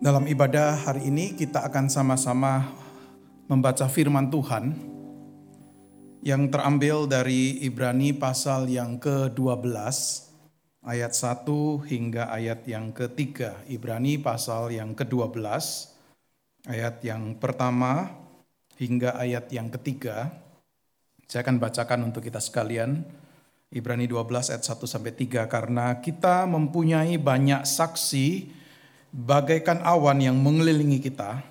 Dalam ibadah hari ini kita akan sama-sama membaca firman Tuhan yang terambil dari Ibrani pasal yang ke-12 ayat 1 hingga ayat yang ke-3. Ibrani pasal yang ke-12 ayat yang pertama hingga ayat yang ke-3. Saya akan bacakan untuk kita sekalian. Ibrani 12 ayat 1 sampai 3 karena kita mempunyai banyak saksi bagaikan awan yang mengelilingi kita,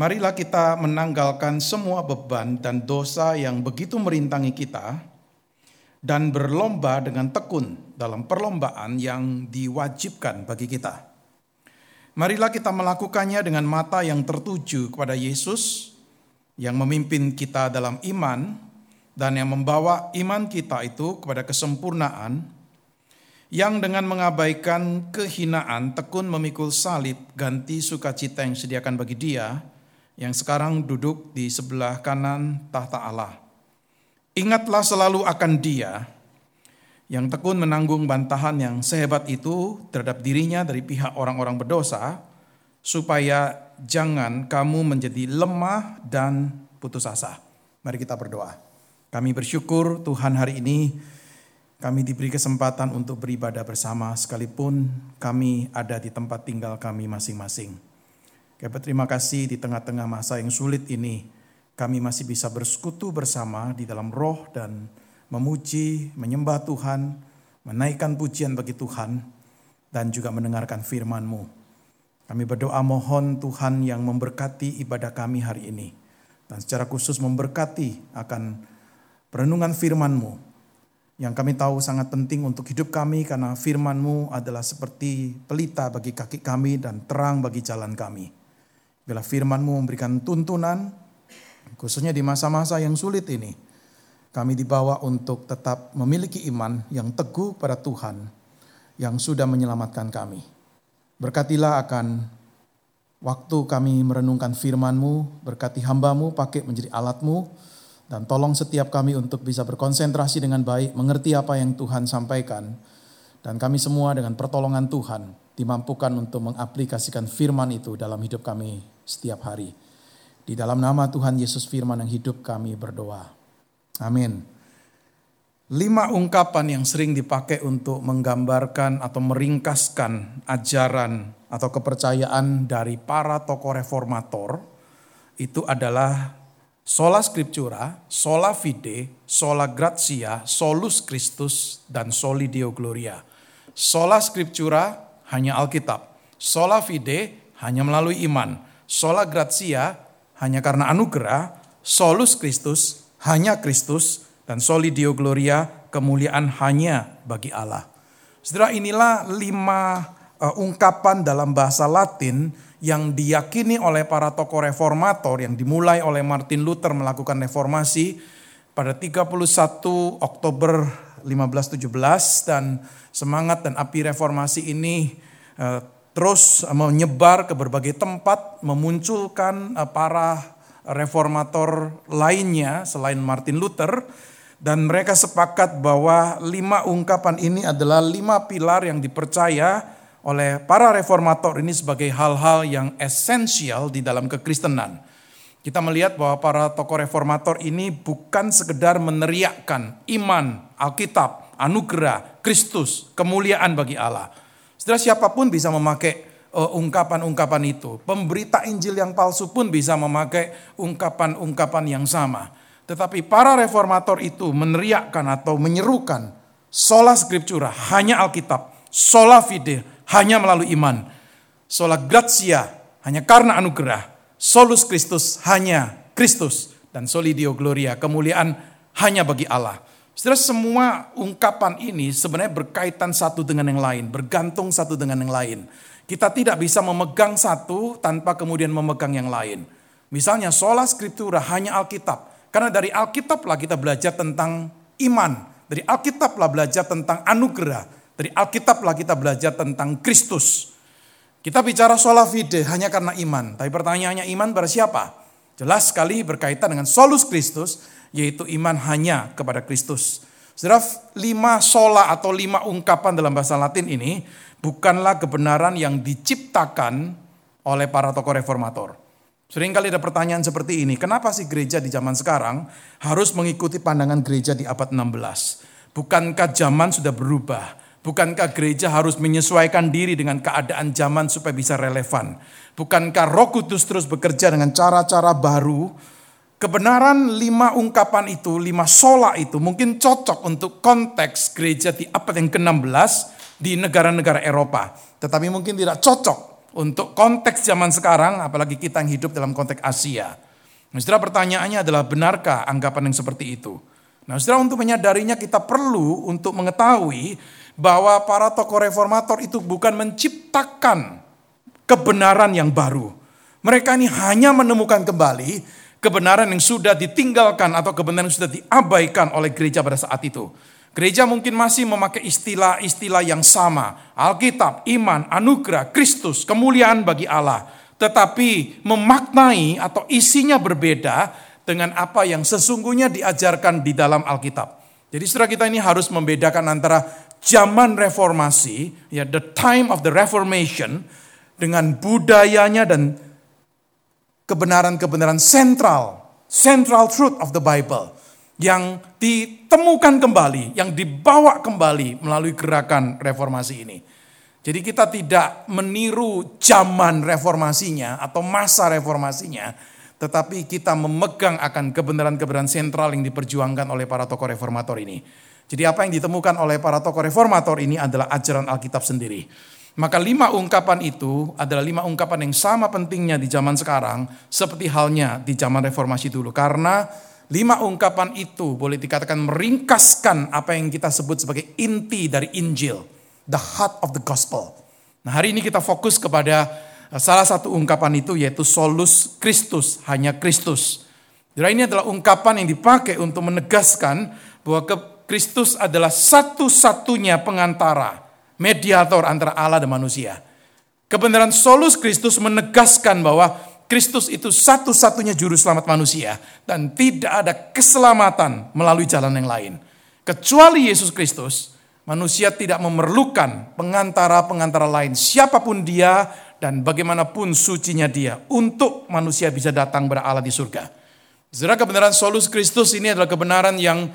marilah kita menanggalkan semua beban dan dosa yang begitu merintangi kita, dan berlomba dengan tekun dalam perlombaan yang diwajibkan bagi kita. Marilah kita melakukannya dengan mata yang tertuju kepada Yesus, yang memimpin kita dalam iman, dan yang membawa iman kita itu kepada kesempurnaan, yang dengan mengabaikan kehinaan tekun memikul salib ganti sukacita yang disediakan bagi dia yang sekarang duduk di sebelah kanan tahta Allah. Ingatlah selalu akan dia yang tekun menanggung bantahan yang sehebat itu terhadap dirinya dari pihak orang-orang berdosa, supaya jangan kamu menjadi lemah dan putus asa. Mari kita berdoa. Kami bersyukur Tuhan hari ini kami diberi kesempatan untuk beribadah bersama sekalipun kami ada di tempat tinggal kami masing-masing. Kami berterima kasih di tengah-tengah masa yang sulit ini kami masih bisa bersekutu bersama di dalam roh dan memuji, menyembah Tuhan, menaikkan pujian bagi Tuhan dan juga mendengarkan firman-Mu. Kami berdoa mohon Tuhan yang memberkati ibadah kami hari ini dan secara khusus memberkati akan perenungan firman-Mu yang kami tahu sangat penting untuk hidup kami karena firman-Mu adalah seperti pelita bagi kaki kami dan terang bagi jalan kami. Bila firman-Mu memberikan tuntunan, khususnya di masa-masa yang sulit ini, kami dibawa untuk tetap memiliki iman yang teguh pada Tuhan yang sudah menyelamatkan kami. Berkatilah akan waktu kami merenungkan firman-Mu, berkati hamba-Mu, pakai menjadi alat-Mu, dan tolong setiap kami untuk bisa berkonsentrasi dengan baik, mengerti apa yang Tuhan sampaikan. Dan kami semua dengan pertolongan Tuhan dimampukan untuk mengaplikasikan firman itu dalam hidup kami setiap hari. Di dalam nama Tuhan Yesus firman yang hidup kami berdoa. Amin. 5 ungkapan yang sering dipakai untuk menggambarkan atau meringkaskan ajaran atau kepercayaan dari para tokoh reformator itu adalah Sola Scriptura, Sola Fide, Sola Gratia, Solus Christus, dan Soli Deo Gloria. Sola Scriptura hanya Alkitab. Sola Fide hanya melalui iman. Sola Gratia hanya karena anugerah. Solus Christus hanya Kristus. Dan Soli Deo Gloria kemuliaan hanya bagi Allah. Saudara, inilah 5 ungkapan dalam bahasa Latin yang diyakini oleh para tokoh reformator yang dimulai oleh Martin Luther melakukan reformasi pada 31 Oktober 1517 dan semangat dan api reformasi ini terus menyebar ke berbagai tempat memunculkan para reformator lainnya selain Martin Luther dan mereka sepakat bahwa 5 ungkapan ini adalah 5 pilar yang dipercaya oleh para reformator ini sebagai hal-hal yang esensial di dalam kekristenan. Kita melihat bahwa para tokoh reformator ini bukan sekedar meneriakkan iman, Alkitab, anugerah, Kristus, kemuliaan bagi Allah. Saudara, siapapun bisa memakai ungkapan-ungkapan itu. Pemberita Injil yang palsu pun bisa memakai ungkapan-ungkapan yang sama. Tetapi para reformator itu meneriakkan atau menyerukan sola scriptura, hanya Alkitab, sola fide, hanya melalui iman. Sola Gratia hanya karena anugerah. Solus Christus hanya Kristus. Dan Soli Deo Gloria kemuliaan hanya bagi Allah. Saudara, semua ungkapan ini sebenarnya berkaitan satu dengan yang lain. Bergantung satu dengan yang lain. Kita tidak bisa memegang satu tanpa kemudian memegang yang lain. Misalnya Sola Scriptura hanya Alkitab. Karena dari Alkitablah kita belajar tentang iman. Dari Alkitablah belajar tentang anugerah. Dari Alkitablah kita belajar tentang Kristus. Kita bicara sola fide hanya karena iman. Tapi pertanyaannya iman pada siapa? Jelas sekali berkaitan dengan solus Kristus, yaitu iman hanya kepada Kristus. Saudara, 5 sola atau 5 ungkapan dalam bahasa Latin ini bukanlah kebenaran yang diciptakan oleh para tokoh reformator. Seringkali ada pertanyaan seperti ini, kenapa sih gereja di zaman sekarang harus mengikuti pandangan gereja di abad 16? Bukankah zaman sudah berubah? Bukankah gereja harus menyesuaikan diri dengan keadaan zaman supaya bisa relevan? Bukankah Roh Kudus terus bekerja dengan cara-cara baru? Kebenaran 5 ungkapan itu, 5 sola itu mungkin cocok untuk konteks gereja di abad yang ke-16 di negara-negara Eropa. Tetapi mungkin tidak cocok untuk konteks zaman sekarang, apalagi kita yang hidup dalam konteks Asia. Nah, saudara, pertanyaannya adalah benarkah anggapan yang seperti itu? Nah, saudara, untuk menyadarinya kita perlu untuk mengetahui bahwa para tokoh reformator itu bukan menciptakan kebenaran yang baru. Mereka ini hanya menemukan kembali kebenaran yang sudah ditinggalkan atau kebenaran yang sudah diabaikan oleh gereja pada saat itu. Gereja mungkin masih memakai istilah-istilah yang sama. Alkitab, iman, anugerah, Kristus, kemuliaan bagi Allah. Tetapi memaknai atau isinya berbeda dengan apa yang sesungguhnya diajarkan di dalam Alkitab. Jadi saudara, kita ini harus membedakan antara zaman reformasi, ya, the time of the Reformation, dengan budayanya dan kebenaran-kebenaran central truth of the Bible yang ditemukan kembali, yang dibawa kembali melalui gerakan reformasi ini. Jadi kita tidak meniru zaman reformasinya atau masa reformasinya, tetapi kita memegang akan kebenaran-kebenaran sentral yang diperjuangkan oleh para tokoh reformator ini. Jadi apa yang ditemukan oleh para tokoh reformator ini adalah ajaran Alkitab sendiri. Maka 5 ungkapan itu adalah 5 ungkapan yang sama pentingnya di zaman sekarang seperti halnya di zaman reformasi dulu. Karena 5 ungkapan itu boleh dikatakan meringkaskan apa yang kita sebut sebagai inti dari Injil, the heart of the gospel. Nah, hari ini kita fokus kepada salah satu ungkapan itu, yaitu Solus Christus, hanya Kristus. Jadi ini adalah ungkapan yang dipakai untuk menegaskan bahwa Kristus adalah satu-satunya pengantara, mediator antara Allah dan manusia. Kebenaran Solus Christus menegaskan bahwa Kristus itu satu-satunya juru selamat manusia dan tidak ada keselamatan melalui jalan yang lain. Kecuali Yesus Kristus, manusia tidak memerlukan pengantara-pengantara lain, siapapun dia dan bagaimanapun sucinya dia, untuk manusia bisa datang kepada Allah di surga. Saudara, kebenaran Solus Christus ini adalah kebenaran yang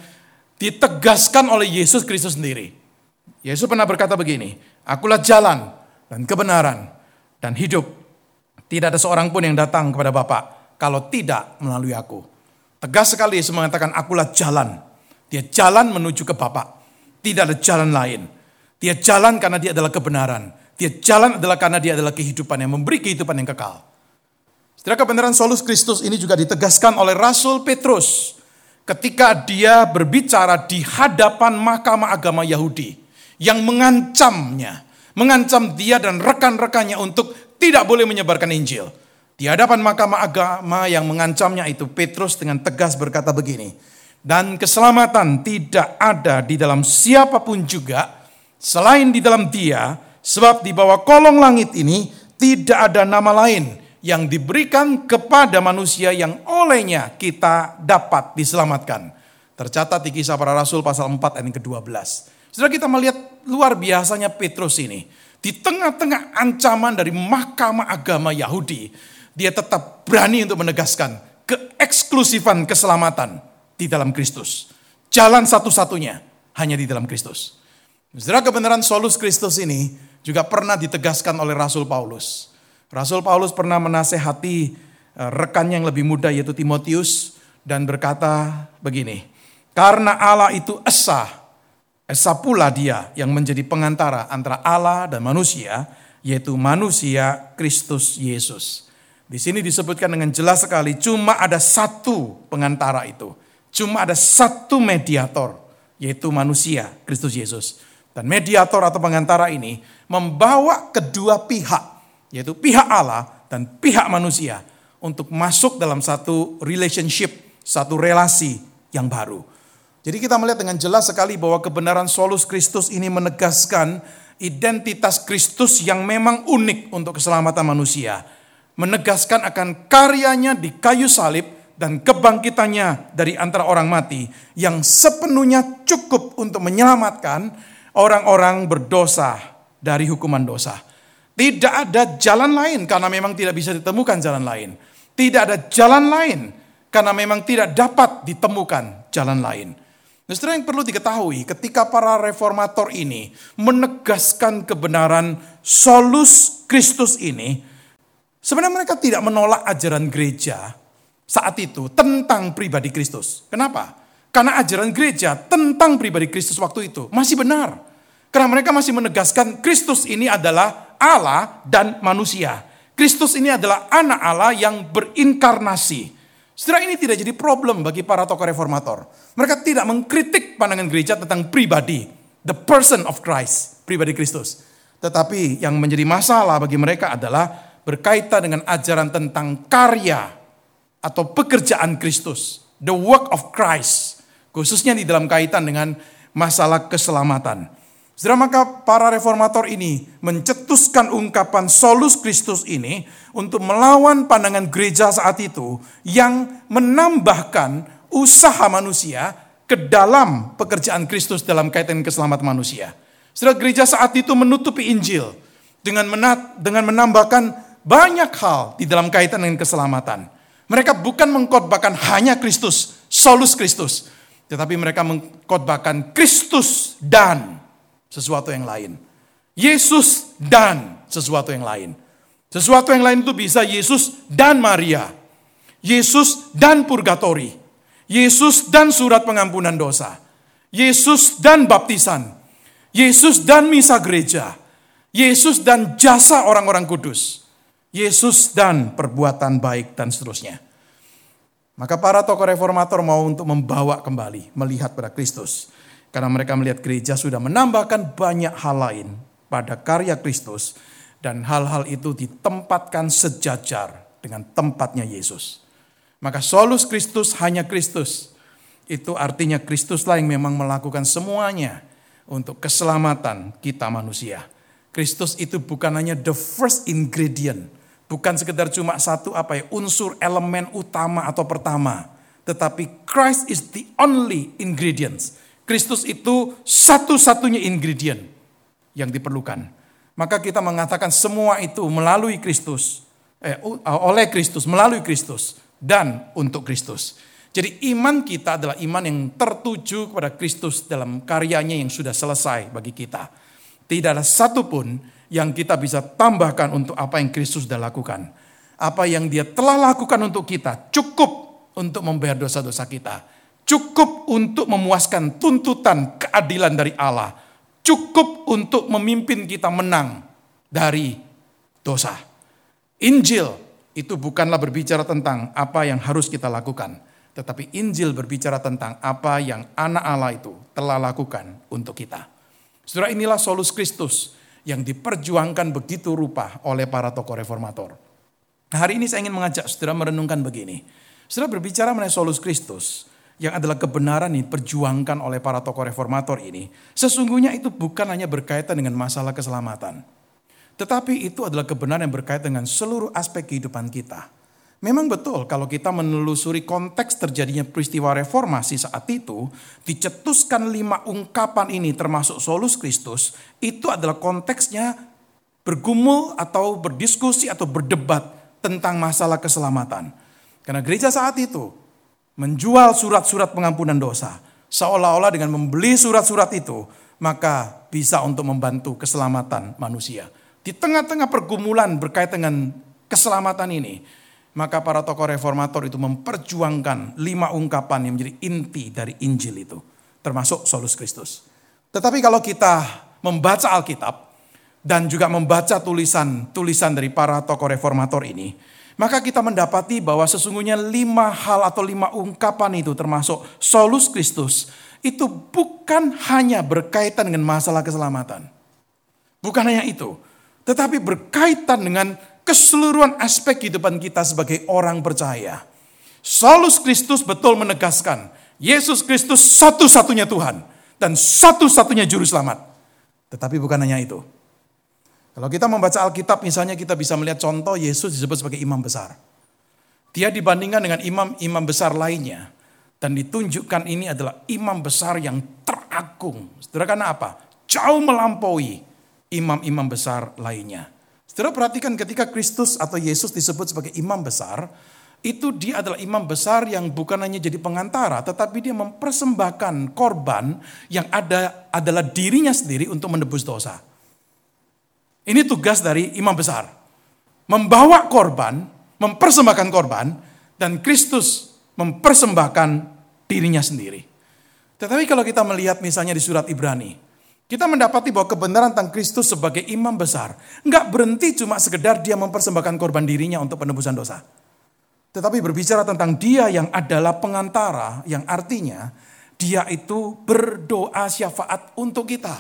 ditegaskan oleh Yesus Kristus sendiri. Yesus pernah berkata begini, "Akulah jalan dan kebenaran dan hidup. Tidak ada seorang pun yang datang kepada Bapa kalau tidak melalui aku." Tegas sekali Yesus mengatakan, "Akulah jalan." Dia jalan menuju ke Bapa. Tidak ada jalan lain. Dia jalan karena dia adalah kebenaran. Dia jalan adalah karena dia adalah kehidupan yang memberi kehidupan yang kekal. Setelah kebenaran Solus Christus ini juga ditegaskan oleh Rasul Petrus ketika dia berbicara di hadapan mahkamah agama Yahudi yang mengancam dia dan rekan-rekannya untuk tidak boleh menyebarkan Injil. Di hadapan mahkamah agama yang mengancamnya itu, Petrus dengan tegas berkata begini, "Dan keselamatan tidak ada di dalam siapapun juga selain di dalam dia, sebab di bawah kolong langit ini tidak ada nama lain yang diberikan kepada manusia yang olehnya kita dapat diselamatkan." Tercatat di Kisah Para Rasul pasal 4 ayat ke-12. Setelah kita melihat luar biasanya Petrus ini, di tengah-tengah ancaman dari mahkamah agama Yahudi, dia tetap berani untuk menegaskan keeksklusifan keselamatan di dalam Kristus. Jalan satu-satunya hanya di dalam Kristus. Setelah kebenaran Solus Christus ini juga pernah ditegaskan oleh Rasul Paulus. Rasul Paulus pernah menasehati rekannya yang lebih muda, yaitu Timotius, dan berkata begini, "Karena Allah itu esa pula dia yang menjadi pengantara antara Allah dan manusia, yaitu manusia Kristus Yesus." Di sini disebutkan dengan jelas sekali, cuma ada satu pengantara itu, cuma ada satu mediator, yaitu manusia Kristus Yesus. Dan mediator atau pengantara ini membawa kedua pihak, yaitu pihak Allah dan pihak manusia, untuk masuk dalam satu relationship, satu relasi yang baru. Jadi kita melihat dengan jelas sekali bahwa kebenaran Solus Christus ini menegaskan identitas Kristus yang memang unik untuk keselamatan manusia. Menegaskan akan karyanya di kayu salib dan kebangkitannya dari antara orang mati yang sepenuhnya cukup untuk menyelamatkan orang-orang berdosa dari hukuman dosa. Tidak ada jalan lain karena memang tidak bisa ditemukan jalan lain. Tidak ada jalan lain karena memang tidak dapat ditemukan jalan lain. Justru yang perlu diketahui ketika para reformator ini menegaskan kebenaran Solus Christus ini, sebenarnya mereka tidak menolak ajaran gereja saat itu tentang pribadi Kristus. Kenapa? Karena ajaran gereja tentang pribadi Kristus waktu itu masih benar. Karena mereka masih menegaskan Kristus ini adalah Allah dan manusia. Kristus ini adalah anak Allah yang berinkarnasi. Setelah ini tidak jadi problem bagi para tokoh reformator. Mereka tidak mengkritik pandangan gereja tentang pribadi, the person of Christ, pribadi Kristus. Tetapi yang menjadi masalah bagi mereka adalah berkaitan dengan ajaran tentang karya atau pekerjaan Kristus, the work of Christ, khususnya di dalam kaitan dengan masalah keselamatan. Setelah maka para reformator ini mencetuskan ungkapan Solus Christus ini untuk melawan pandangan gereja saat itu yang menambahkan usaha manusia ke dalam pekerjaan Kristus dalam kaitan keselamatan manusia. Setelah gereja saat itu menutupi Injil dengan menambahkan banyak hal di dalam kaitan dengan keselamatan. Mereka bukan mengkhotbahkan hanya Kristus, Solus Christus, tetapi mereka mengkhotbahkan Kristus dan sesuatu yang lain. Yesus dan sesuatu yang lain. Sesuatu yang lain itu bisa Yesus dan Maria. Yesus dan purgatori. Yesus dan surat pengampunan dosa. Yesus dan baptisan. Yesus dan misa gereja. Yesus dan jasa orang-orang kudus. Yesus dan perbuatan baik dan seterusnya. Maka para tokoh reformator mau untuk membawa kembali, melihat pada Kristus. Karena mereka melihat gereja sudah menambahkan banyak hal lain pada karya Kristus. Dan hal-hal itu ditempatkan sejajar dengan tempatnya Yesus. Maka Solus Christus hanya Kristus. Itu artinya Kristuslah yang memang melakukan semuanya untuk keselamatan kita manusia. Kristus itu bukan hanya the first ingredient. Bukan sekedar cuma satu unsur elemen utama atau pertama. Tetapi Christ is the only ingredients. Kristus itu satu-satunya ingredient yang diperlukan. Maka kita mengatakan semua itu melalui Kristus, oleh Kristus, melalui Kristus, dan untuk Kristus. Jadi iman kita adalah iman yang tertuju kepada Kristus dalam karyanya yang sudah selesai bagi kita. Tidak ada satupun yang kita bisa tambahkan untuk apa yang Kristus sudah lakukan. Apa yang dia telah lakukan untuk kita cukup untuk membayar dosa-dosa kita. Cukup untuk memuaskan tuntutan keadilan dari Allah. Cukup untuk memimpin kita menang dari dosa. Injil itu bukanlah berbicara tentang apa yang harus kita lakukan. Tetapi Injil berbicara tentang apa yang anak Allah itu telah lakukan untuk kita. Saudara, inilah Solus Christus yang diperjuangkan begitu rupa oleh para tokoh reformator. Nah, hari ini saya ingin mengajak saudara merenungkan begini. Saudara berbicara mengenai Solus Christus, yang adalah kebenaran yang diperjuangkan oleh para tokoh reformator ini, sesungguhnya itu bukan hanya berkaitan dengan masalah keselamatan. Tetapi itu adalah kebenaran yang berkaitan dengan seluruh aspek kehidupan kita. Memang betul kalau kita menelusuri konteks terjadinya peristiwa reformasi saat itu, dicetuskan 5 ungkapan ini termasuk Solus Christus, itu adalah konteksnya bergumul atau berdiskusi atau berdebat tentang masalah keselamatan. Karena gereja saat itu menjual surat-surat pengampunan dosa. Seolah-olah dengan membeli surat-surat itu, maka bisa untuk membantu keselamatan manusia. Di tengah-tengah pergumulan berkaitan dengan keselamatan ini, maka para tokoh reformator itu memperjuangkan 5 ungkapan yang menjadi inti dari Injil itu. Termasuk Solus Christus. Tetapi kalau kita membaca Alkitab, dan juga membaca tulisan-tulisan dari para tokoh reformator ini, maka kita mendapati bahwa sesungguhnya 5 hal atau 5 ungkapan itu termasuk Solus Christus itu bukan hanya berkaitan dengan masalah keselamatan. Bukan hanya itu, tetapi berkaitan dengan keseluruhan aspek kehidupan kita sebagai orang percaya. Solus Christus betul menegaskan Yesus Kristus satu-satunya Tuhan dan satu-satunya juru selamat. Tetapi bukan hanya itu. Kalau kita membaca Alkitab misalnya, kita bisa melihat contoh Yesus disebut sebagai imam besar. Dia dibandingkan dengan imam-imam besar lainnya. Dan ditunjukkan ini adalah imam besar yang teragung. Saudara, karena apa? Jauh melampaui imam-imam besar lainnya. Saudara perhatikan ketika Kristus atau Yesus disebut sebagai imam besar, itu dia adalah imam besar yang bukan hanya jadi pengantara, tetapi dia mempersembahkan korban yang adalah dirinya sendiri untuk menebus dosa. Ini tugas dari imam besar. Membawa korban, mempersembahkan korban, dan Kristus mempersembahkan dirinya sendiri. Tetapi kalau kita melihat misalnya di surat Ibrani, kita mendapati bahwa kebenaran tentang Kristus sebagai imam besar enggak berhenti cuma sekedar dia mempersembahkan korban dirinya untuk penebusan dosa. Tetapi berbicara tentang dia yang adalah pengantara, yang artinya dia itu berdoa syafaat untuk kita.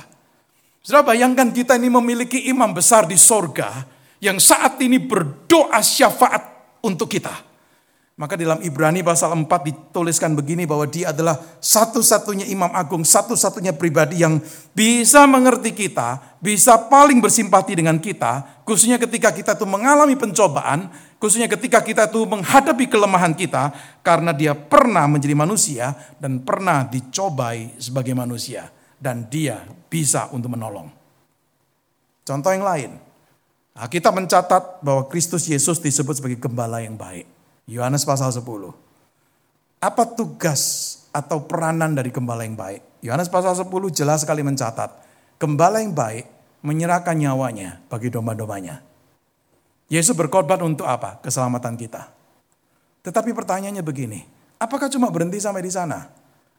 Saudara bayangkan kita ini memiliki imam besar di sorga yang saat ini berdoa syafaat untuk kita. Maka dalam Ibrani pasal 4 dituliskan begini bahwa dia adalah satu-satunya imam agung, satu-satunya pribadi yang bisa mengerti kita, bisa paling bersimpati dengan kita, khususnya ketika kita itu mengalami pencobaan, khususnya ketika kita itu menghadapi kelemahan kita, karena dia pernah menjadi manusia dan pernah dicobai sebagai manusia. Dan dia bisa untuk menolong. Contoh yang lain. Nah, kita mencatat bahwa Kristus Yesus disebut sebagai gembala yang baik. Yohanes pasal 10. Apa tugas atau peranan dari gembala yang baik? Yohanes pasal 10 jelas sekali mencatat. Gembala yang baik menyerahkan nyawanya bagi domba-dombanya. Yesus berkorban untuk apa? Keselamatan kita. Tetapi pertanyaannya begini. Apakah cuma berhenti sampai di sana?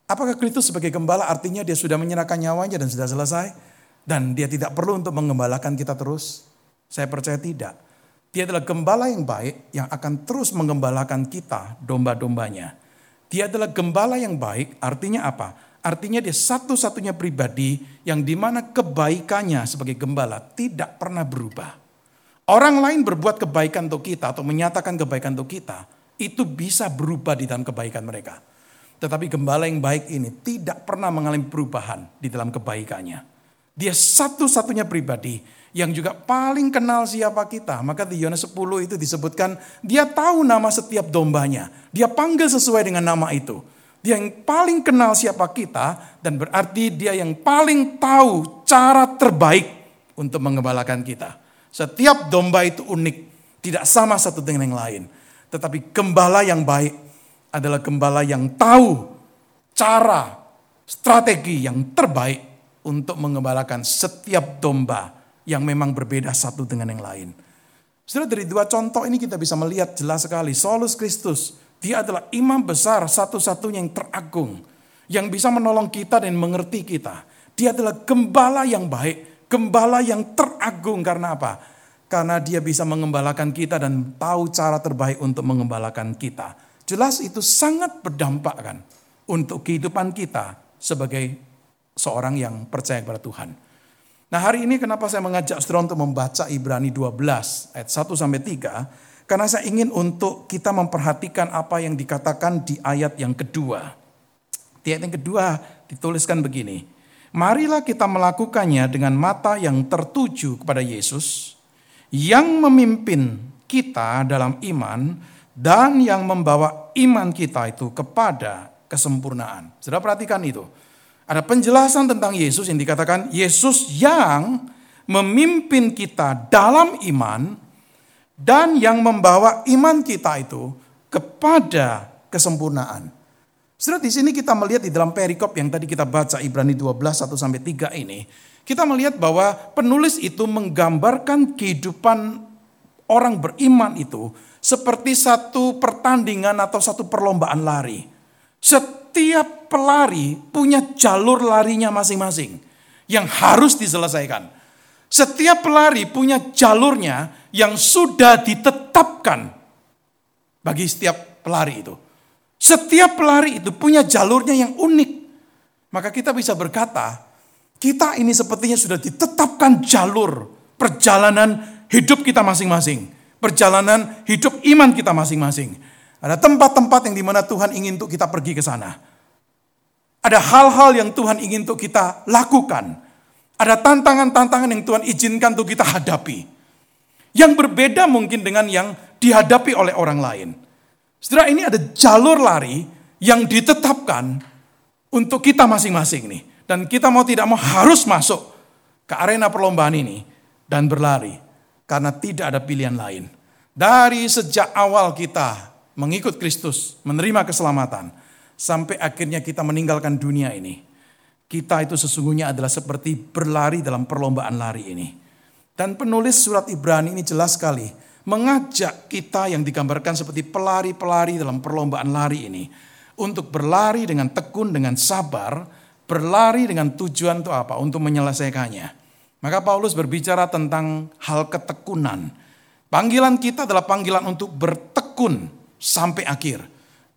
Apakah Kristus sebagai gembala artinya dia sudah menyerahkan nyawanya dan sudah selesai? Dan dia tidak perlu untuk menggembalakan kita terus? Saya percaya tidak. Dia adalah gembala yang baik yang akan terus menggembalakan kita, domba-dombanya. Dia adalah gembala yang baik artinya apa? Artinya dia satu-satunya pribadi yang dimana kebaikannya sebagai gembala tidak pernah berubah. Orang lain berbuat kebaikan untuk kita atau menyatakan kebaikan untuk kita, itu bisa berubah di dalam kebaikan mereka. Tetapi gembala yang baik ini tidak pernah mengalami perubahan di dalam kebaikannya. Dia satu-satunya pribadi yang juga paling kenal siapa kita. Maka di Yohanes 10 itu disebutkan dia tahu nama setiap dombanya. Dia panggil sesuai dengan nama itu. Dia yang paling kenal siapa kita dan berarti dia yang paling tahu cara terbaik untuk menggembalakan kita. Setiap domba itu unik, tidak sama satu dengan yang lain. Tetapi gembala yang baik adalah gembala yang tahu cara, strategi yang terbaik untuk menggembalakan setiap domba yang memang berbeda satu dengan yang lain. Setelah dari dua contoh ini kita bisa melihat jelas sekali Solus Christus. Dia adalah imam besar satu-satunya yang teragung, yang bisa menolong kita dan mengerti kita. Dia adalah gembala yang baik, gembala yang teragung karena apa? Karena dia bisa mengembalakan kita dan tahu cara terbaik untuk mengembalakan kita. Jelas itu sangat berdampak kan untuk kehidupan kita sebagai seorang yang percaya kepada Tuhan. Nah hari ini kenapa saya mengajak saudara untuk membaca Ibrani 12 ayat 1-3. Karena saya ingin untuk kita memperhatikan apa yang dikatakan di ayat yang kedua. Di ayat yang kedua dituliskan begini. Marilah kita melakukannya dengan mata yang tertuju kepada Yesus. Yang memimpin kita dalam iman dan yang membawa iman kita itu kepada kesempurnaan. Saudara perhatikan itu. Ada penjelasan tentang Yesus yang dikatakan Yesus yang memimpin kita dalam iman dan yang membawa iman kita itu kepada kesempurnaan. Saudara di sini kita melihat di dalam perikop yang tadi kita baca Ibrani 12 1-3 ini, kita melihat bahwa penulis itu menggambarkan kehidupan orang beriman itu seperti satu pertandingan atau satu perlombaan lari. Setiap pelari punya jalur larinya masing-masing yang harus diselesaikan. Setiap pelari punya jalurnya yang sudah ditetapkan bagi setiap pelari itu. Setiap pelari itu punya jalurnya yang unik. Maka kita bisa berkata, kita ini sepertinya sudah ditetapkan jalur perjalanan hidup kita masing-masing. Perjalanan hidup iman kita masing-masing. Ada tempat-tempat yang dimana Tuhan ingin untuk kita pergi ke sana. Ada hal-hal yang Tuhan ingin untuk kita lakukan. Ada tantangan-tantangan yang Tuhan izinkan untuk kita hadapi. Yang berbeda mungkin dengan yang dihadapi oleh orang lain. Saudara ini ada jalur lari yang ditetapkan untuk kita masing-masing nih. Dan kita mau tidak mau harus masuk ke arena perlombaan ini dan berlari. Karena tidak ada pilihan lain. Dari sejak awal kita mengikut Kristus, menerima keselamatan, sampai akhirnya kita meninggalkan dunia ini, kita itu sesungguhnya adalah seperti berlari dalam perlombaan lari ini. Dan penulis surat Ibrani ini jelas sekali mengajak kita yang digambarkan seperti pelari-pelari dalam perlombaan lari ini untuk berlari dengan tekun, dengan sabar, berlari dengan tujuan itu apa? Untuk menyelesaikannya. Maka Paulus berbicara tentang hal ketekunan. Panggilan kita adalah panggilan untuk bertekun sampai akhir.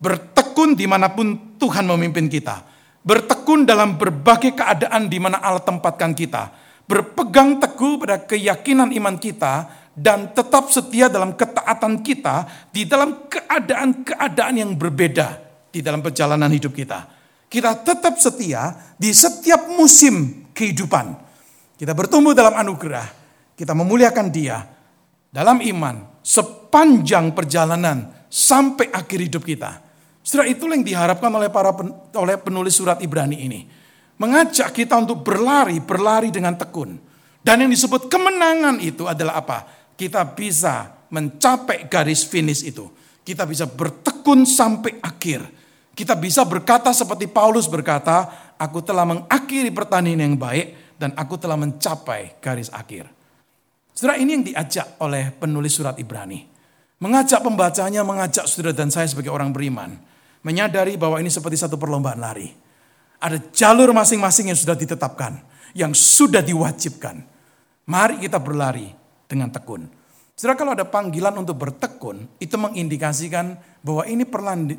Bertekun dimanapun Tuhan memimpin kita. Bertekun dalam berbagai keadaan di mana Allah tempatkan kita. Berpegang teguh pada keyakinan iman kita. Dan tetap setia dalam ketaatan kita di dalam keadaan-keadaan yang berbeda di dalam perjalanan hidup kita. Kita tetap setia di setiap musim kehidupan. Kita bertumbuh dalam anugerah, kita memuliakan Dia dalam iman sepanjang perjalanan sampai akhir hidup kita. Setelah itu yang diharapkan oleh penulis surat Ibrani ini. Mengajak kita untuk berlari dengan tekun. Dan yang disebut kemenangan itu adalah apa? Kita bisa mencapai garis finish itu. Kita bisa bertekun sampai akhir. Kita bisa berkata seperti Paulus berkata, aku telah mengakhiri pertandingan yang baik. Dan aku telah mencapai garis akhir. Saudara, ini yang diajak oleh penulis surat Ibrani. Mengajak pembacanya, mengajak saudara dan saya sebagai orang beriman. Menyadari bahwa ini seperti satu perlombaan lari. Ada jalur masing-masing yang sudah ditetapkan. Yang sudah diwajibkan. Mari kita berlari dengan tekun. Saudara, kalau ada panggilan untuk bertekun, itu mengindikasikan bahwa ini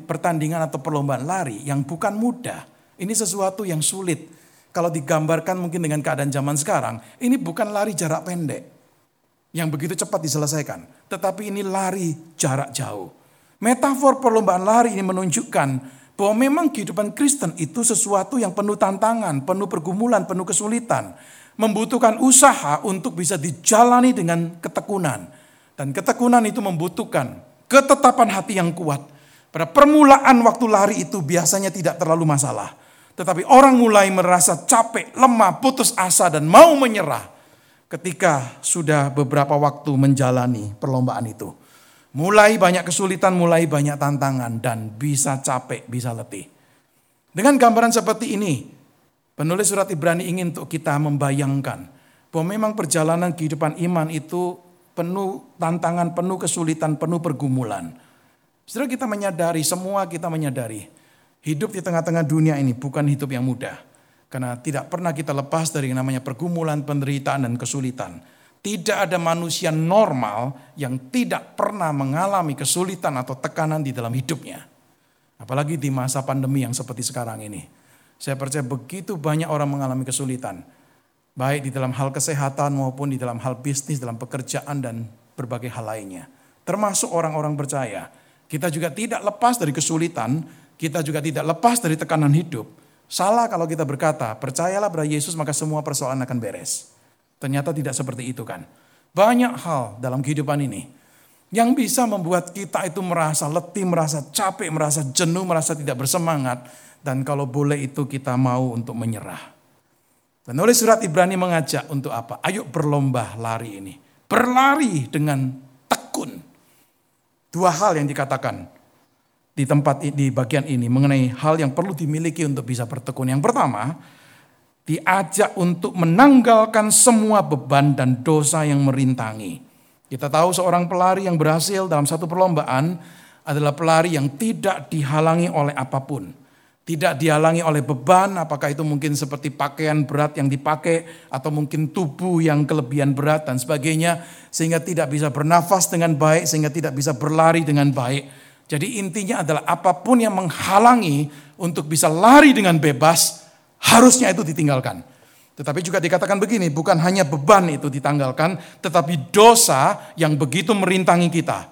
pertandingan atau perlombaan lari yang bukan mudah. Ini sesuatu yang sulit. Kalau digambarkan mungkin dengan keadaan zaman sekarang, ini bukan lari jarak pendek yang begitu cepat diselesaikan. Tetapi ini lari jarak jauh. Metafor perlombaan lari ini menunjukkan bahwa memang kehidupan Kristen itu sesuatu yang penuh tantangan, penuh pergumulan, penuh kesulitan. Membutuhkan usaha untuk bisa dijalani dengan ketekunan. Dan ketekunan itu membutuhkan ketetapan hati yang kuat. Pada permulaan waktu lari itu biasanya tidak terlalu masalah. Tetapi orang mulai merasa capek, lemah, putus asa dan mau menyerah ketika sudah beberapa waktu menjalani perlombaan itu. Mulai banyak kesulitan, mulai banyak tantangan dan bisa capek, bisa letih. Dengan gambaran seperti ini, penulis surat Ibrani ingin untuk kita membayangkan bahwa memang perjalanan kehidupan iman itu penuh tantangan, penuh kesulitan, penuh pergumulan. Setelah kita menyadari, semua kita menyadari, hidup di tengah-tengah dunia ini bukan hidup yang mudah. Karena tidak pernah kita lepas dari yang namanya pergumulan, penderitaan, dan kesulitan. Tidak ada manusia normal yang tidak pernah mengalami kesulitan atau tekanan di dalam hidupnya. Apalagi di masa pandemi yang seperti sekarang ini. Saya percaya begitu banyak orang mengalami kesulitan. Baik di dalam hal kesehatan maupun di dalam hal bisnis, dalam pekerjaan, dan berbagai hal lainnya. Termasuk orang-orang percaya. Kita juga tidak lepas dari kesulitan. Kita juga tidak lepas dari tekanan hidup. Salah kalau kita berkata, percayalah pada Yesus maka semua persoalan akan beres. Ternyata tidak seperti itu kan. Banyak hal dalam kehidupan ini yang bisa membuat kita itu merasa letih, merasa capek, merasa jenuh, merasa tidak bersemangat. Dan kalau boleh itu kita mau untuk menyerah. Penulis surat Ibrani mengajak untuk apa? Ayo berlomba lari ini. Berlari dengan tekun. Dua hal yang dikatakan di tempat di bagian ini mengenai hal yang perlu dimiliki untuk bisa bertekun. Yang pertama, diajak untuk menanggalkan semua beban dan dosa yang merintangi. Kita tahu seorang pelari yang berhasil dalam satu perlombaan adalah pelari yang tidak dihalangi oleh apapun. Tidak dihalangi oleh beban, apakah itu mungkin seperti pakaian berat yang dipakai atau mungkin tubuh yang kelebihan berat dan sebagainya, sehingga tidak bisa bernafas dengan baik, sehingga tidak bisa berlari dengan baik. Jadi intinya adalah apapun yang menghalangi untuk bisa lari dengan bebas, harusnya itu ditinggalkan. Tetapi juga dikatakan begini, bukan hanya beban itu ditanggalkan, tetapi dosa yang begitu merintangi kita.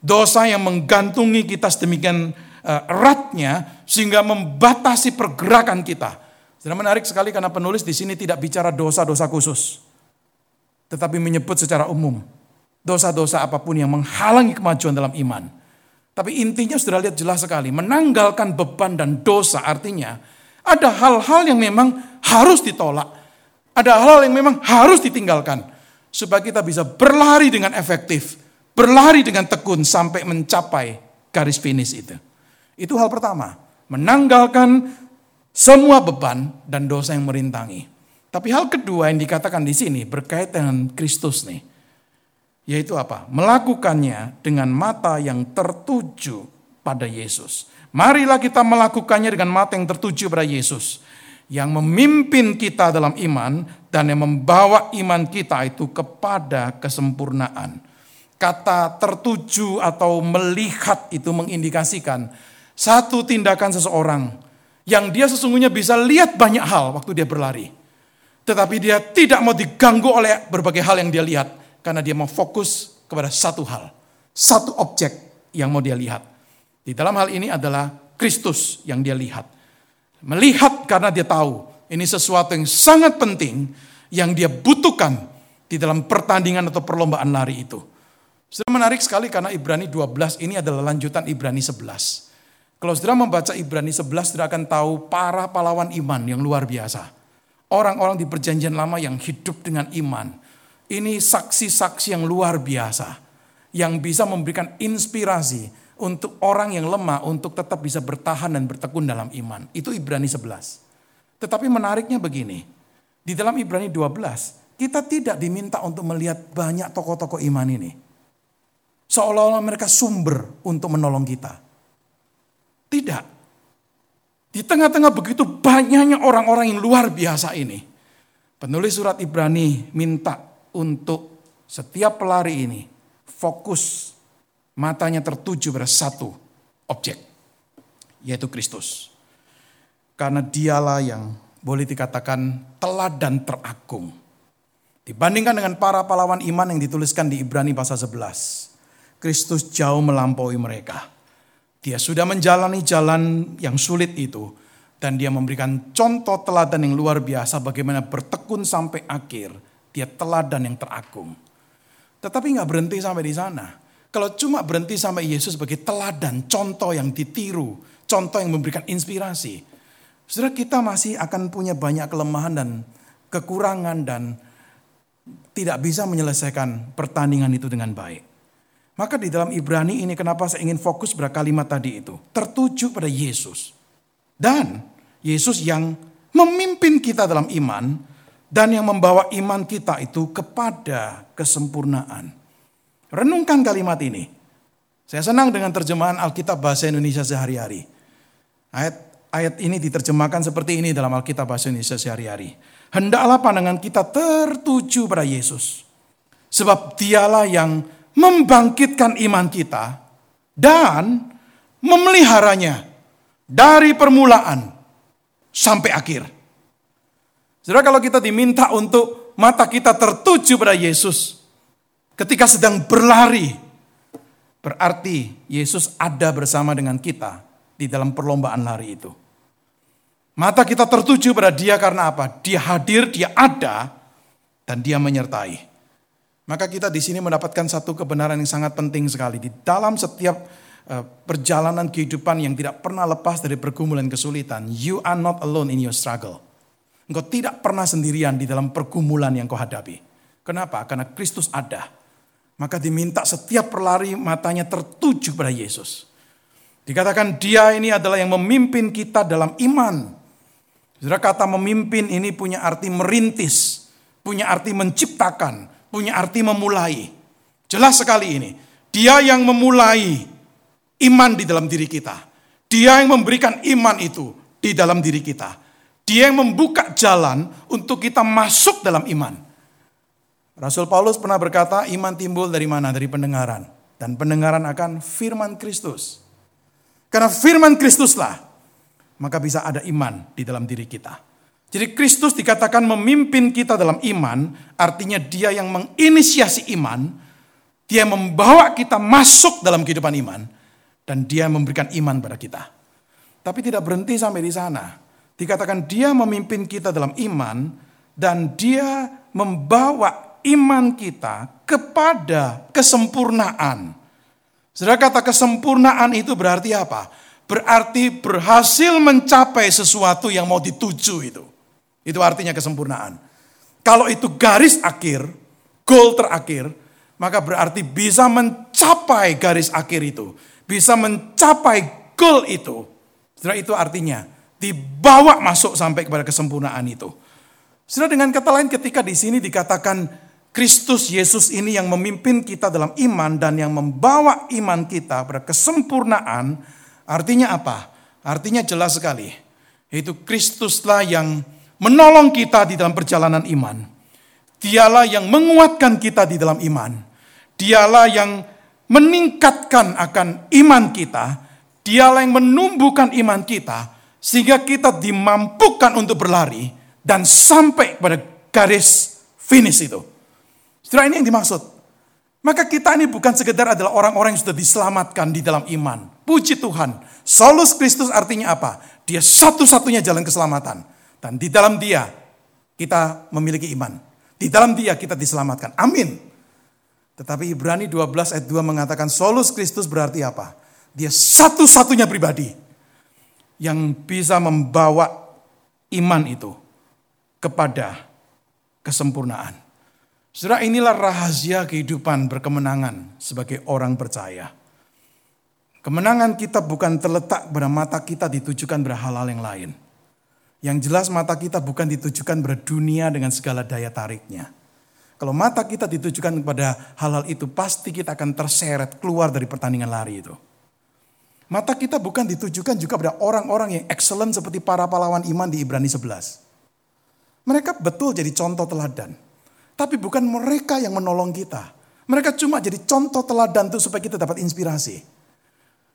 Dosa yang menggantungi kita sedemikian eratnya, sehingga membatasi pergerakan kita. Sudah menarik sekali karena penulis di sini tidak bicara dosa-dosa khusus. Tetapi menyebut secara umum, dosa-dosa apapun yang menghalangi kemajuan dalam iman. Tapi intinya sudah lihat jelas sekali, menanggalkan beban dan dosa artinya ada hal-hal yang memang harus ditolak. Ada hal-hal yang memang harus ditinggalkan. supaya kita bisa berlari dengan efektif, berlari dengan tekun sampai mencapai garis finish itu. Itu hal pertama, menanggalkan semua beban dan dosa yang merintangi. Tapi hal kedua yang dikatakan di sini berkaitan dengan Kristus nih. Yaitu apa? Melakukannya dengan mata yang tertuju pada Yesus. Marilah kita melakukannya dengan mata yang tertuju pada Yesus, yang memimpin kita dalam iman dan yang membawa iman kita itu kepada kesempurnaan. Kata tertuju atau melihat itu mengindikasikan satu tindakan seseorang yang dia sesungguhnya bisa lihat banyak hal waktu dia berlari. Tetapi dia tidak mau diganggu oleh berbagai hal yang dia lihat, karena dia mau fokus kepada satu hal, satu objek yang mau dia lihat. Di dalam hal ini adalah Kristus yang dia lihat. Melihat karena dia tahu ini sesuatu yang sangat penting yang dia butuhkan di dalam pertandingan atau perlombaan lari itu. Saudara, menarik sekali karena Ibrani 12 ini adalah lanjutan Ibrani 11. Kalau saudara membaca Ibrani 11, saudara akan tahu para pahlawan iman yang luar biasa. Orang-orang di perjanjian lama yang hidup dengan iman. Ini saksi-saksi yang luar biasa, yang bisa memberikan inspirasi untuk orang yang lemah untuk tetap bisa bertahan dan bertekun dalam iman. Itu Ibrani 11. Tetapi menariknya begini, di dalam Ibrani 12, kita tidak diminta untuk melihat banyak tokoh-tokoh iman ini. Seolah-olah mereka sumber untuk menolong kita. Tidak. Di tengah-tengah begitu banyaknya orang-orang yang luar biasa ini, penulis surat Ibrani minta untuk setiap pelari ini fokus matanya tertuju pada satu objek, yaitu Kristus. Karena dialah yang boleh dikatakan teladan teragung. Dibandingkan dengan para pahlawan iman yang dituliskan di Ibrani pasal 11. Kristus jauh melampaui mereka. Dia sudah menjalani jalan yang sulit itu. Dan dia memberikan contoh teladan yang luar biasa bagaimana bertekun sampai akhir. Dia teladan yang teragung. Tetapi gak berhenti sampai di sana. Kalau cuma berhenti sampai Yesus sebagai teladan, contoh yang ditiru, contoh yang memberikan inspirasi, saudara, kita masih akan punya banyak kelemahan dan kekurangan dan tidak bisa menyelesaikan pertandingan itu dengan baik. Maka di dalam Ibrani ini kenapa saya ingin fokus pada kalimat tadi itu, tertuju pada Yesus. Dan Yesus yang memimpin kita dalam iman dan yang membawa iman kita itu kepada kesempurnaan. Renungkan kalimat ini. Saya senang dengan terjemahan Alkitab Bahasa Indonesia sehari-hari. Ayat ini diterjemahkan seperti ini dalam Alkitab Bahasa Indonesia sehari-hari. Hendaklah pandangan kita tertuju pada Yesus. Sebab dialah yang membangkitkan iman kita dan memeliharanya dari permulaan sampai akhir. Saudara, kalau kita diminta untuk mata kita tertuju pada Yesus ketika sedang berlari, berarti Yesus ada bersama dengan kita di dalam perlombaan lari itu. Mata kita tertuju pada dia karena apa? Dia hadir, dia ada, dan dia menyertai. Maka kita di sini mendapatkan satu kebenaran yang sangat penting sekali. Di dalam setiap perjalanan kehidupan yang tidak pernah lepas dari pergumulan kesulitan, you are not alone in your struggle. Engkau tidak pernah sendirian di dalam pergumulan yang kau hadapi. Kenapa? Karena Kristus ada. Maka diminta setiap pelari matanya tertuju pada Yesus. Dikatakan dia ini adalah yang memimpin kita dalam iman. Saudara, kata memimpin ini punya arti merintis, punya arti menciptakan, punya arti memulai. Jelas sekali ini. Dia yang memulai iman di dalam diri kita. Dia yang memberikan iman itu di dalam diri kita. Dia yang membuka jalan untuk kita masuk dalam iman. Rasul Paulus pernah berkata, iman timbul dari mana? Dari pendengaran. Dan pendengaran akan firman Kristus. Karena firman Kristuslah, maka bisa ada iman di dalam diri kita. Jadi Kristus dikatakan memimpin kita dalam iman, artinya dia yang menginisiasi iman, dia membawa kita masuk dalam kehidupan iman, dan dia memberikan iman pada kita. Tapi tidak berhenti sampai di sana. Dikatakan dia memimpin kita dalam iman dan dia membawa iman kita kepada kesempurnaan. Saudara, kata kesempurnaan itu berarti apa? Berarti berhasil mencapai sesuatu yang mau dituju itu. Itu artinya kesempurnaan. Kalau itu garis akhir, goal terakhir, maka berarti bisa mencapai garis akhir itu. Bisa mencapai goal itu. Setelah itu artinya dibawa masuk sampai kepada kesempurnaan itu. Setelah dengan kata lain ketika di sini dikatakan Kristus Yesus ini yang memimpin kita dalam iman dan yang membawa iman kita pada kesempurnaan, artinya apa? Artinya jelas sekali. Yaitu Kristuslah yang menolong kita di dalam perjalanan iman. Dialah yang menguatkan kita di dalam iman. Dialah yang meningkatkan akan iman kita. Dialah yang menumbuhkan iman kita. Sehingga kita dimampukan untuk berlari. Dan sampai pada garis finish itu. Setelah ini yang dimaksud. Maka kita ini bukan sekedar adalah orang-orang yang sudah diselamatkan di dalam iman. Puji Tuhan. Solus Christus artinya apa? Dia satu-satunya jalan keselamatan. Dan di dalam dia kita memiliki iman. Di dalam dia kita diselamatkan. Amin. Tetapi Ibrani 12 ayat 2 mengatakan Solus Christus berarti apa? Dia satu-satunya pribadi yang bisa membawa iman itu kepada kesempurnaan. Saudara, inilah rahasia kehidupan berkemenangan sebagai orang percaya. Kemenangan kita bukan terletak pada mata kita ditujukan pada hal-hal yang lain. Yang jelas mata kita bukan ditujukan pada dunia dengan segala daya tariknya. Kalau mata kita ditujukan kepada hal-hal itu, pasti kita akan terseret keluar dari pertandingan lari itu. Mata kita bukan ditujukan juga pada orang-orang yang excellent seperti para pahlawan iman di Ibrani 11. Mereka betul jadi contoh teladan. Tapi bukan mereka yang menolong kita. Mereka cuma jadi contoh teladan itu supaya kita dapat inspirasi.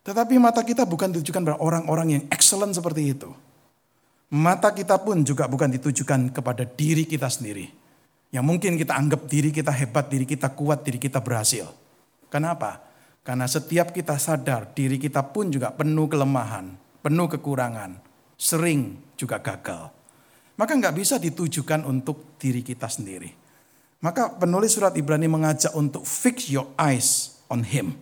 Tetapi mata kita bukan ditujukan pada orang-orang yang excellent seperti itu. Mata kita pun juga bukan ditujukan kepada diri kita sendiri. Yang mungkin kita anggap diri kita hebat, diri kita kuat, diri kita berhasil. Kenapa? Karena setiap kita sadar diri kita pun juga penuh kelemahan, penuh kekurangan, sering juga gagal. Maka gak bisa ditujukan untuk diri kita sendiri. Maka penulis surat Ibrani mengajak untuk fix your eyes on him.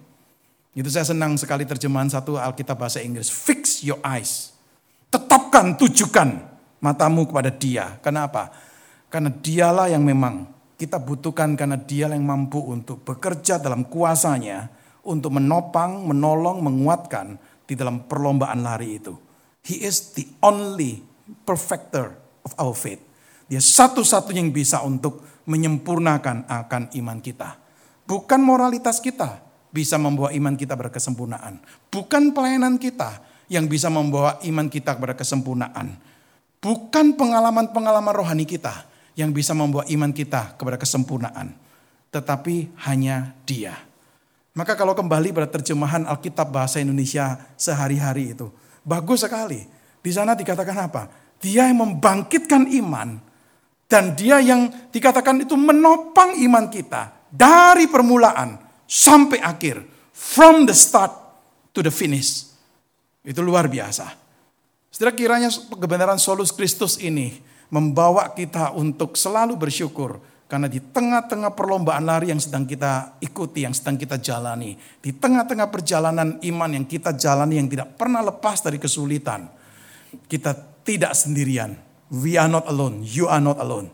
Itu saya senang sekali terjemahan satu Alkitab bahasa Inggris. Fix your eyes. Tetapkan, tujukan matamu kepada dia. Kenapa? Karena dialah yang memang kita butuhkan, karena dialah yang mampu untuk bekerja dalam kuasanya, untuk menopang, menolong, menguatkan di dalam perlombaan lari itu. He is the only perfecter of our faith. Dia satu-satunya yang bisa untuk menyempurnakan akan iman kita. Bukan moralitas kita bisa membawa iman kita berkesempurnaan. Bukan pelayanan kita yang bisa membawa iman kita kepada kesempurnaan. Bukan pengalaman-pengalaman rohani kita yang bisa membawa iman kita kepada kesempurnaan. Tetapi hanya dia. Maka kalau kembali pada terjemahan Alkitab bahasa Indonesia sehari-hari itu. Bagus sekali. Di sana dikatakan apa? Dia yang membangkitkan iman. Dan dia yang dikatakan itu menopang iman kita. Dari permulaan sampai akhir. From the start to the finish. Itu luar biasa. Setelah kiranya kebenaran Solus Christus ini membawa kita untuk selalu bersyukur. Karena di tengah-tengah perlombaan lari yang sedang kita ikuti, yang sedang kita jalani. Di tengah-tengah perjalanan iman yang kita jalani, yang tidak pernah lepas dari kesulitan. Kita tidak sendirian. We are not alone. You are not alone.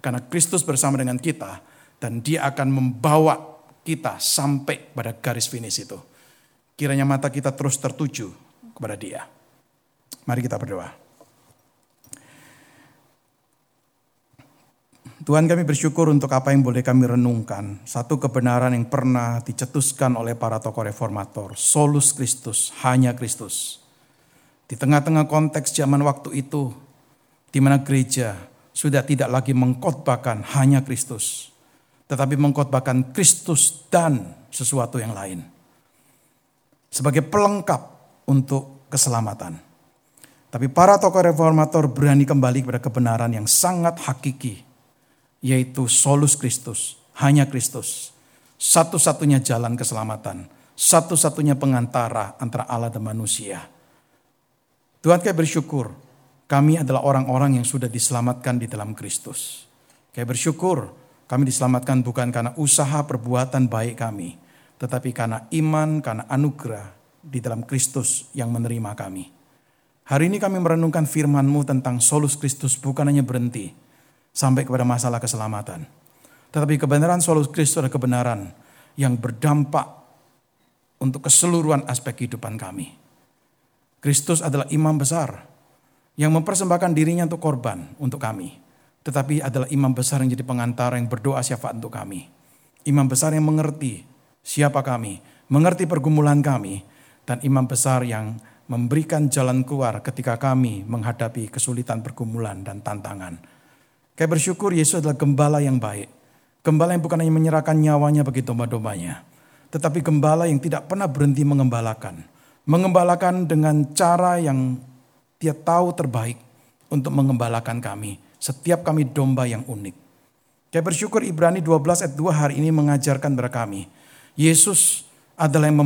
Karena Kristus bersama dengan kita. Dan dia akan membawa kita sampai pada garis finish itu. Kiranya mata kita terus tertuju kepada dia. Mari kita berdoa. Tuhan, kami bersyukur untuk apa yang boleh kami renungkan. Satu kebenaran yang pernah dicetuskan oleh para tokoh reformator. Solus Christus, hanya Kristus. Di tengah-tengah konteks zaman waktu itu, di mana gereja sudah tidak lagi mengkhotbahkan hanya Kristus. Tetapi mengkhotbahkan Kristus dan sesuatu yang lain. Sebagai pelengkap untuk keselamatan. Tapi para tokoh reformator berani kembali kepada kebenaran yang sangat hakiki, yaitu Solus Christus, hanya Kristus. Satu-satunya jalan keselamatan, satu-satunya pengantara antara Allah dan manusia. Tuhan, kami bersyukur kami adalah orang-orang yang sudah diselamatkan di dalam Kristus. Kami bersyukur kami diselamatkan bukan karena usaha perbuatan baik kami, tetapi karena iman, karena anugerah di dalam Kristus yang menerima kami. Hari ini kami merenungkan firman-Mu tentang Solus Christus bukan hanya berhenti sampai kepada masalah keselamatan. Tetapi kebenaran Solus Christus adalah kebenaran yang berdampak untuk keseluruhan aspek kehidupan kami. Kristus adalah imam besar yang mempersembahkan dirinya untuk korban, untuk kami. Tetapi adalah imam besar yang jadi pengantara, yang berdoa syafaat untuk kami. Imam besar yang mengerti siapa kami, mengerti pergumulan kami. Dan imam besar yang memberikan jalan keluar ketika kami menghadapi kesulitan, pergumulan, dan tantangan. Kami bersyukur Yesus adalah gembala yang baik. Gembala yang bukan hanya menyerahkan nyawanya bagi domba-dombanya, tetapi gembala yang tidak pernah berhenti mengembalakan. Mengembalakan dengan cara yang dia tahu terbaik untuk mengembalakan kami. Setiap kami domba yang unik. Saya bersyukur Ibrani 12 ayat 2 hari ini mengajarkan kepada kami. Yesus adalah yang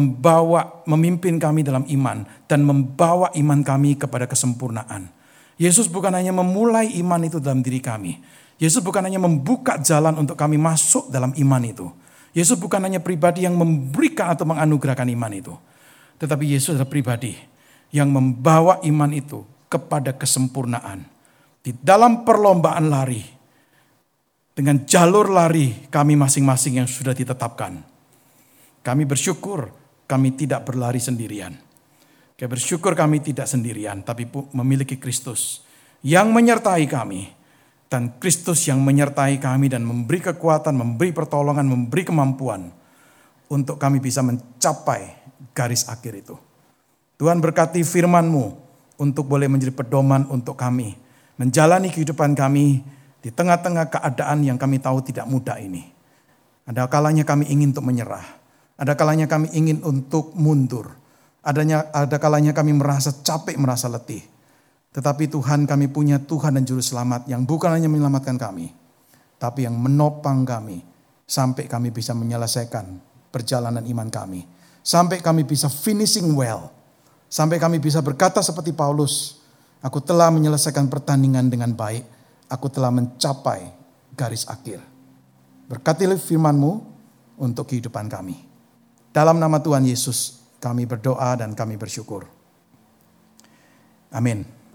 memimpin kami dalam iman. Dan membawa iman kami kepada kesempurnaan. Yesus bukan hanya memulai iman itu dalam diri kami. Yesus bukan hanya membuka jalan untuk kami masuk dalam iman itu. Yesus bukan hanya pribadi yang memberikan atau menganugerahkan iman itu. Tetapi Yesus adalah pribadi yang membawa iman itu kepada kesempurnaan. Di dalam perlombaan lari, dengan jalur lari kami masing-masing yang sudah ditetapkan. Kami bersyukur kami tidak berlari sendirian. Kami bersyukur kami tidak sendirian, tapi memiliki Kristus yang menyertai kami. Dan Kristus yang menyertai kami dan memberi kekuatan, memberi pertolongan, memberi kemampuan untuk kami bisa mencapai garis akhir itu. Tuhan berkati firman-Mu untuk boleh menjadi pedoman untuk kami menjalani kehidupan kami di tengah-tengah keadaan yang kami tahu tidak mudah ini. Ada kalanya kami ingin untuk menyerah, ada kalanya kami ingin untuk mundur, ada kalanya kami merasa capek, merasa letih. Tetapi Tuhan, kami punya Tuhan dan Juru Selamat yang bukan hanya menyelamatkan kami, tapi yang menopang kami sampai kami bisa menyelesaikan perjalanan iman kami. Sampai kami bisa finishing well. Sampai kami bisa berkata seperti Paulus, aku telah menyelesaikan pertandingan dengan baik. Aku telah mencapai garis akhir. Berkatilah firman-Mu untuk kehidupan kami. Dalam nama Tuhan Yesus kami berdoa dan kami bersyukur. Amin.